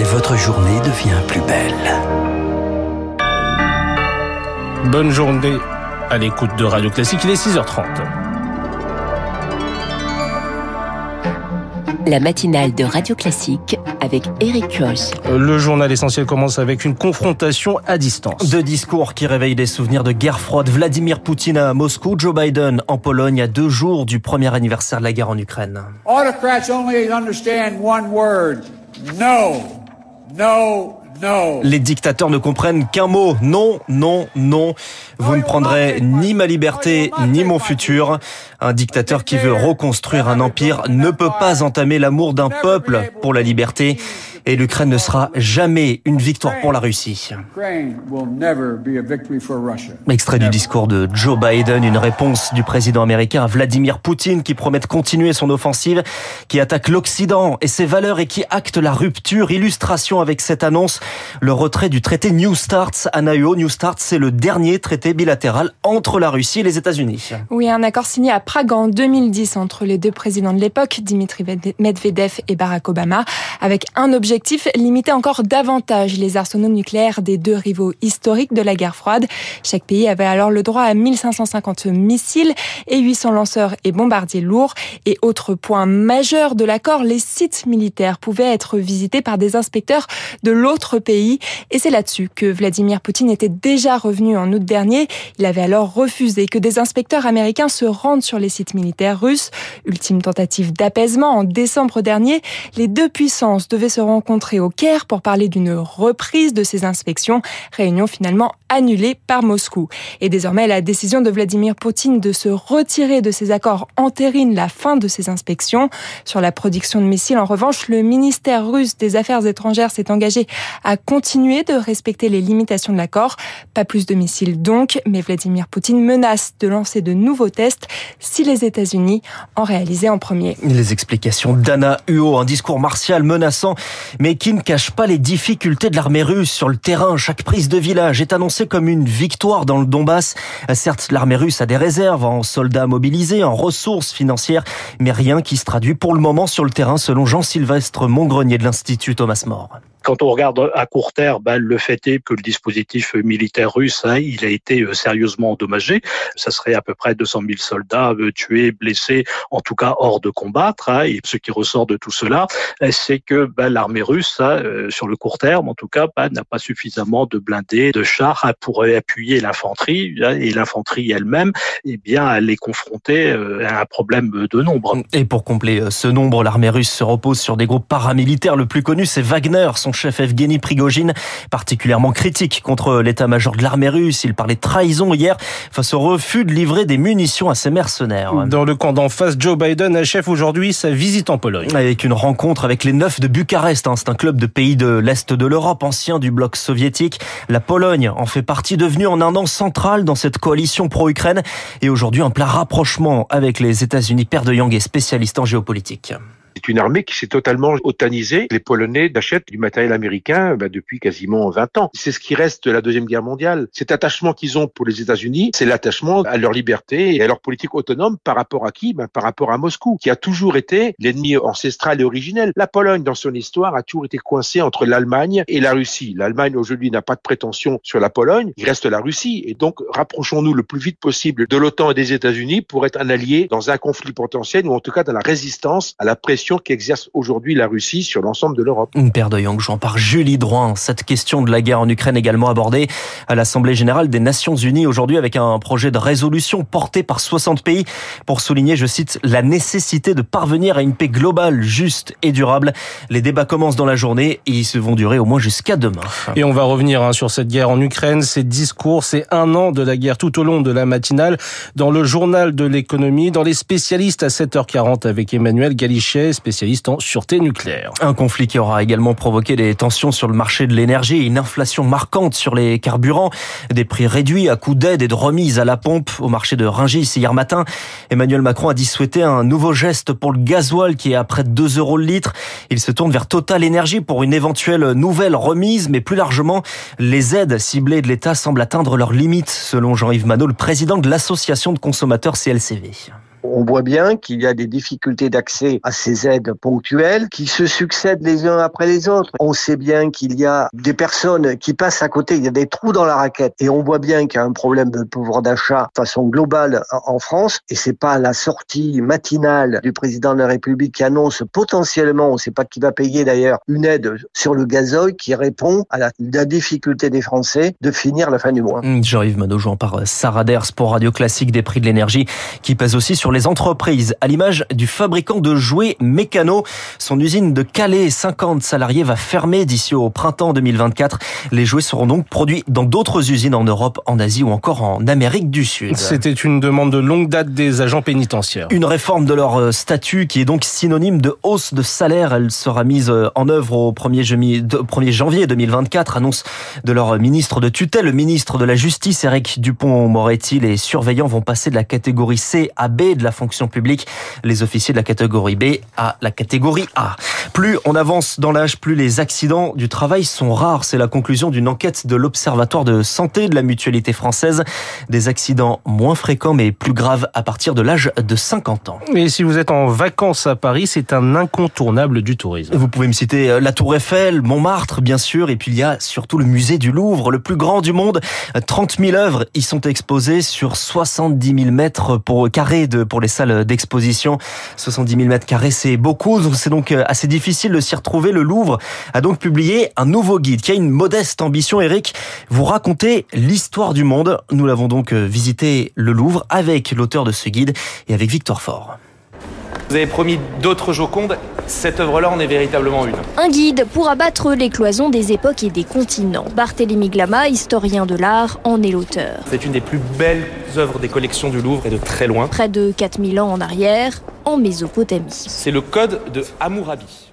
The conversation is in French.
et votre journée devient plus belle. Bonne journée à l'écoute de Radio Classique, il est 6h30. La matinale de Radio Classique avec Eric Kroos. Le journal essentiel commence avec une confrontation à distance. Deux discours qui réveillent des souvenirs de guerre froide. Vladimir Poutine à Moscou, Joe Biden en Pologne à 2 jours du premier anniversaire de la guerre en Ukraine. Autocrats only understand one word. No. No. No. Les dictateurs ne comprennent qu'un mot. Non, non, non. Vous ne prendrez ni ma liberté, ni mon futur. Un dictateur qui veut reconstruire un empire ne peut pas entamer l'amour d'un peuple pour la liberté. Et l'Ukraine ne sera jamais une victoire pour la Russie. Extrait du discours de Joe Biden, une réponse du président américain à Vladimir Poutine qui promet de continuer son offensive, qui attaque l'Occident et ses valeurs et qui acte la rupture. Illustration avec cette annonce, le retrait du traité New Starts à Nauru. New Starts, c'est le dernier traité bilatéral entre la Russie et les États-Unis. Oui, un accord signé à Prague en 2010 entre les deux présidents de l'époque, Dmitri Medvedev et Barack Obama, avec un objectif, limiter encore davantage les arsenaux nucléaires des deux rivaux historiques de la guerre froide. Chaque pays avait alors le droit à 1550 missiles et 800 lanceurs et bombardiers lourds. Et autre point majeur de l'accord, les sites militaires pouvaient être visités par des inspecteurs de l'autre pays. Et c'est là-dessus que Vladimir Poutine était déjà revenu en août dernier. Il avait alors refusé que des inspecteurs américains se rendent sur les sites militaires russes. Ultime tentative d'apaisement en décembre dernier, les deux puissances devaient se rencontrés au Caire pour parler d'une reprise de ces inspections, réunion finalement annulée par Moscou. Et désormais, la décision de Vladimir Poutine de se retirer de ces accords entérine la fin de ces inspections. Sur la production de missiles, en revanche, le ministère russe des Affaires étrangères s'est engagé à continuer de respecter les limitations de l'accord. Pas plus de missiles donc, mais Vladimir Poutine menace de lancer de nouveaux tests si les États-Unis en réalisaient en premier. Les explications d'Anna Huot, un discours martial menaçant mais qui ne cache pas les difficultés de l'armée russe sur le terrain. Chaque prise de village est annoncée comme une victoire dans le Donbass. Certes, l'armée russe a des réserves en soldats mobilisés, en ressources financières, mais rien qui se traduit pour le moment sur le terrain, selon Jean-Sylvestre Mongrenier de l'Institut Thomas More. Quand on regarde à court terme, le fait est que le dispositif militaire russe, il a été sérieusement endommagé. Ça serait à peu près 200 000 soldats tués, blessés, en tout cas hors de combattre. Et ce qui ressort de tout cela, c'est que l'armée russe, sur le court terme en tout cas, n'a pas suffisamment de blindés, de chars pour appuyer l'infanterie. Et l'infanterie elle-même, elle est confrontée à un problème de nombre. Et pour combler ce nombre, l'armée russe se repose sur des groupes paramilitaires. Le plus connu, c'est Wagner. Son chef Evgeny Prigogine, particulièrement critique contre l'état-major de l'armée russe. Il parlait de trahison hier face au refus de livrer des munitions à ses mercenaires. Dans le camp d'en face, Joe Biden achève aujourd'hui sa visite en Pologne. Avec une rencontre avec les 9 de Bucarest. C'est un club de pays de l'Est de l'Europe, ancien du bloc soviétique. La Pologne en fait partie, devenue en un an centrale dans cette coalition pro-Ukraine. Et aujourd'hui, un plat rapprochement avec les États-Unis. Père de Yang est spécialiste en géopolitique. C'est une armée qui s'est totalement otanisée. Les Polonais achètent du matériel américain depuis quasiment 20 ans. C'est ce qui reste de la Deuxième Guerre mondiale. Cet attachement qu'ils ont pour les États-Unis, c'est l'attachement à leur liberté et à leur politique autonome par rapport à qui ? Par rapport à Moscou, qui a toujours été l'ennemi ancestral et originel. La Pologne, dans son histoire, a toujours été coincée entre l'Allemagne et la Russie. L'Allemagne, aujourd'hui, n'a pas de prétention sur la Pologne. Il reste la Russie. Et donc, rapprochons-nous le plus vite possible de l'OTAN et des États-Unis pour être un allié dans un conflit potentiel ou en tout cas dans la résistance à la pression qu'exerce aujourd'hui la Russie sur l'ensemble de l'Europe. Une paire de Yang jouant par Julie Droin. Cette question de la guerre en Ukraine également abordée à l'Assemblée Générale des Nations Unies aujourd'hui avec un projet de résolution porté par 60 pays pour souligner, je cite, la nécessité de parvenir à une paix globale, juste et durable. Les débats commencent dans la journée et ils vont durer au moins jusqu'à demain. Et on va revenir sur cette guerre en Ukraine, ces discours, ces 1 an de la guerre tout au long de la matinale dans le journal de l'économie, dans les spécialistes à 7h40 avec Emmanuel Galichet, spécialiste en sûreté nucléaire. Un conflit qui aura également provoqué des tensions sur le marché de l'énergie, une inflation marquante sur les carburants, des prix réduits à coups d'aide et de remises à la pompe au marché de Rungis. Hier matin, Emmanuel Macron a dit souhaiter un nouveau geste pour le gasoil qui est à près de 2 € le litre. Il se tourne vers Total Energy pour une éventuelle nouvelle remise, mais plus largement, les aides ciblées de l'État semblent atteindre leurs limites, selon Jean-Yves Manot, le président de l'association de consommateurs CLCV. On voit bien qu'il y a des difficultés d'accès à ces aides ponctuelles qui se succèdent les uns après les autres. On sait bien qu'il y a des personnes qui passent à côté, il y a des trous dans la raquette. Et on voit bien qu'il y a un problème de pouvoir d'achat de façon globale en France. Et c'est pas la sortie matinale du président de la République qui annonce potentiellement, on ne sait pas qui va payer d'ailleurs, une aide sur le gazoil qui répond à la difficulté des Français de finir la fin du mois. Jean-Yves Manot, jouant par Sarah Ders pour Radio Classique, des prix de l'énergie qui pèsent aussi sur les entreprises, à l'image du fabricant de jouets Mécano. Son usine de Calais, 50 salariés, va fermer d'ici au printemps 2024. Les jouets seront donc produits dans d'autres usines en Europe, en Asie ou encore en Amérique du Sud. C'était une demande de longue date des agents pénitentiaires. Une réforme de leur statut qui est donc synonyme de hausse de salaire. Elle sera mise en œuvre au 1er janvier 2024, annonce de leur ministre de tutelle, le ministre de la Justice, Eric Dupond-Moretti. Les surveillants vont passer de la catégorie C à B de la fonction publique, les officiers de la catégorie B à la catégorie A. Plus on avance dans l'âge, plus les accidents du travail sont rares. C'est la conclusion d'une enquête de l'Observatoire de santé de la Mutualité française. Des accidents moins fréquents mais plus graves à partir de l'âge de 50 ans. Et si vous êtes en vacances à Paris, c'est un incontournable du tourisme. Vous pouvez me citer la Tour Eiffel, Montmartre bien sûr, et puis il y a surtout le musée du Louvre, le plus grand du monde. 30 000 œuvres y sont exposées sur 70 000 mètres carrés pour les salles d'exposition. 70 000 mètres carrés, c'est beaucoup, c'est donc assez difficile de s'y retrouver. Le Louvre a donc publié un nouveau guide qui a une modeste ambition, Eric, vous racontez l'histoire du monde. Nous l'avons donc visité, le Louvre, avec l'auteur de ce guide et avec Victor Faure. Vous avez promis d'autres Jocondes, cette œuvre-là en est véritablement une. Un guide pour abattre les cloisons des époques et des continents. Barthélemy Glama, historien de l'art, en est l'auteur. C'est une des plus belles œuvres des collections du Louvre et de très loin. Près de 4000 ans en arrière, en Mésopotamie. C'est le code de Hammurabi.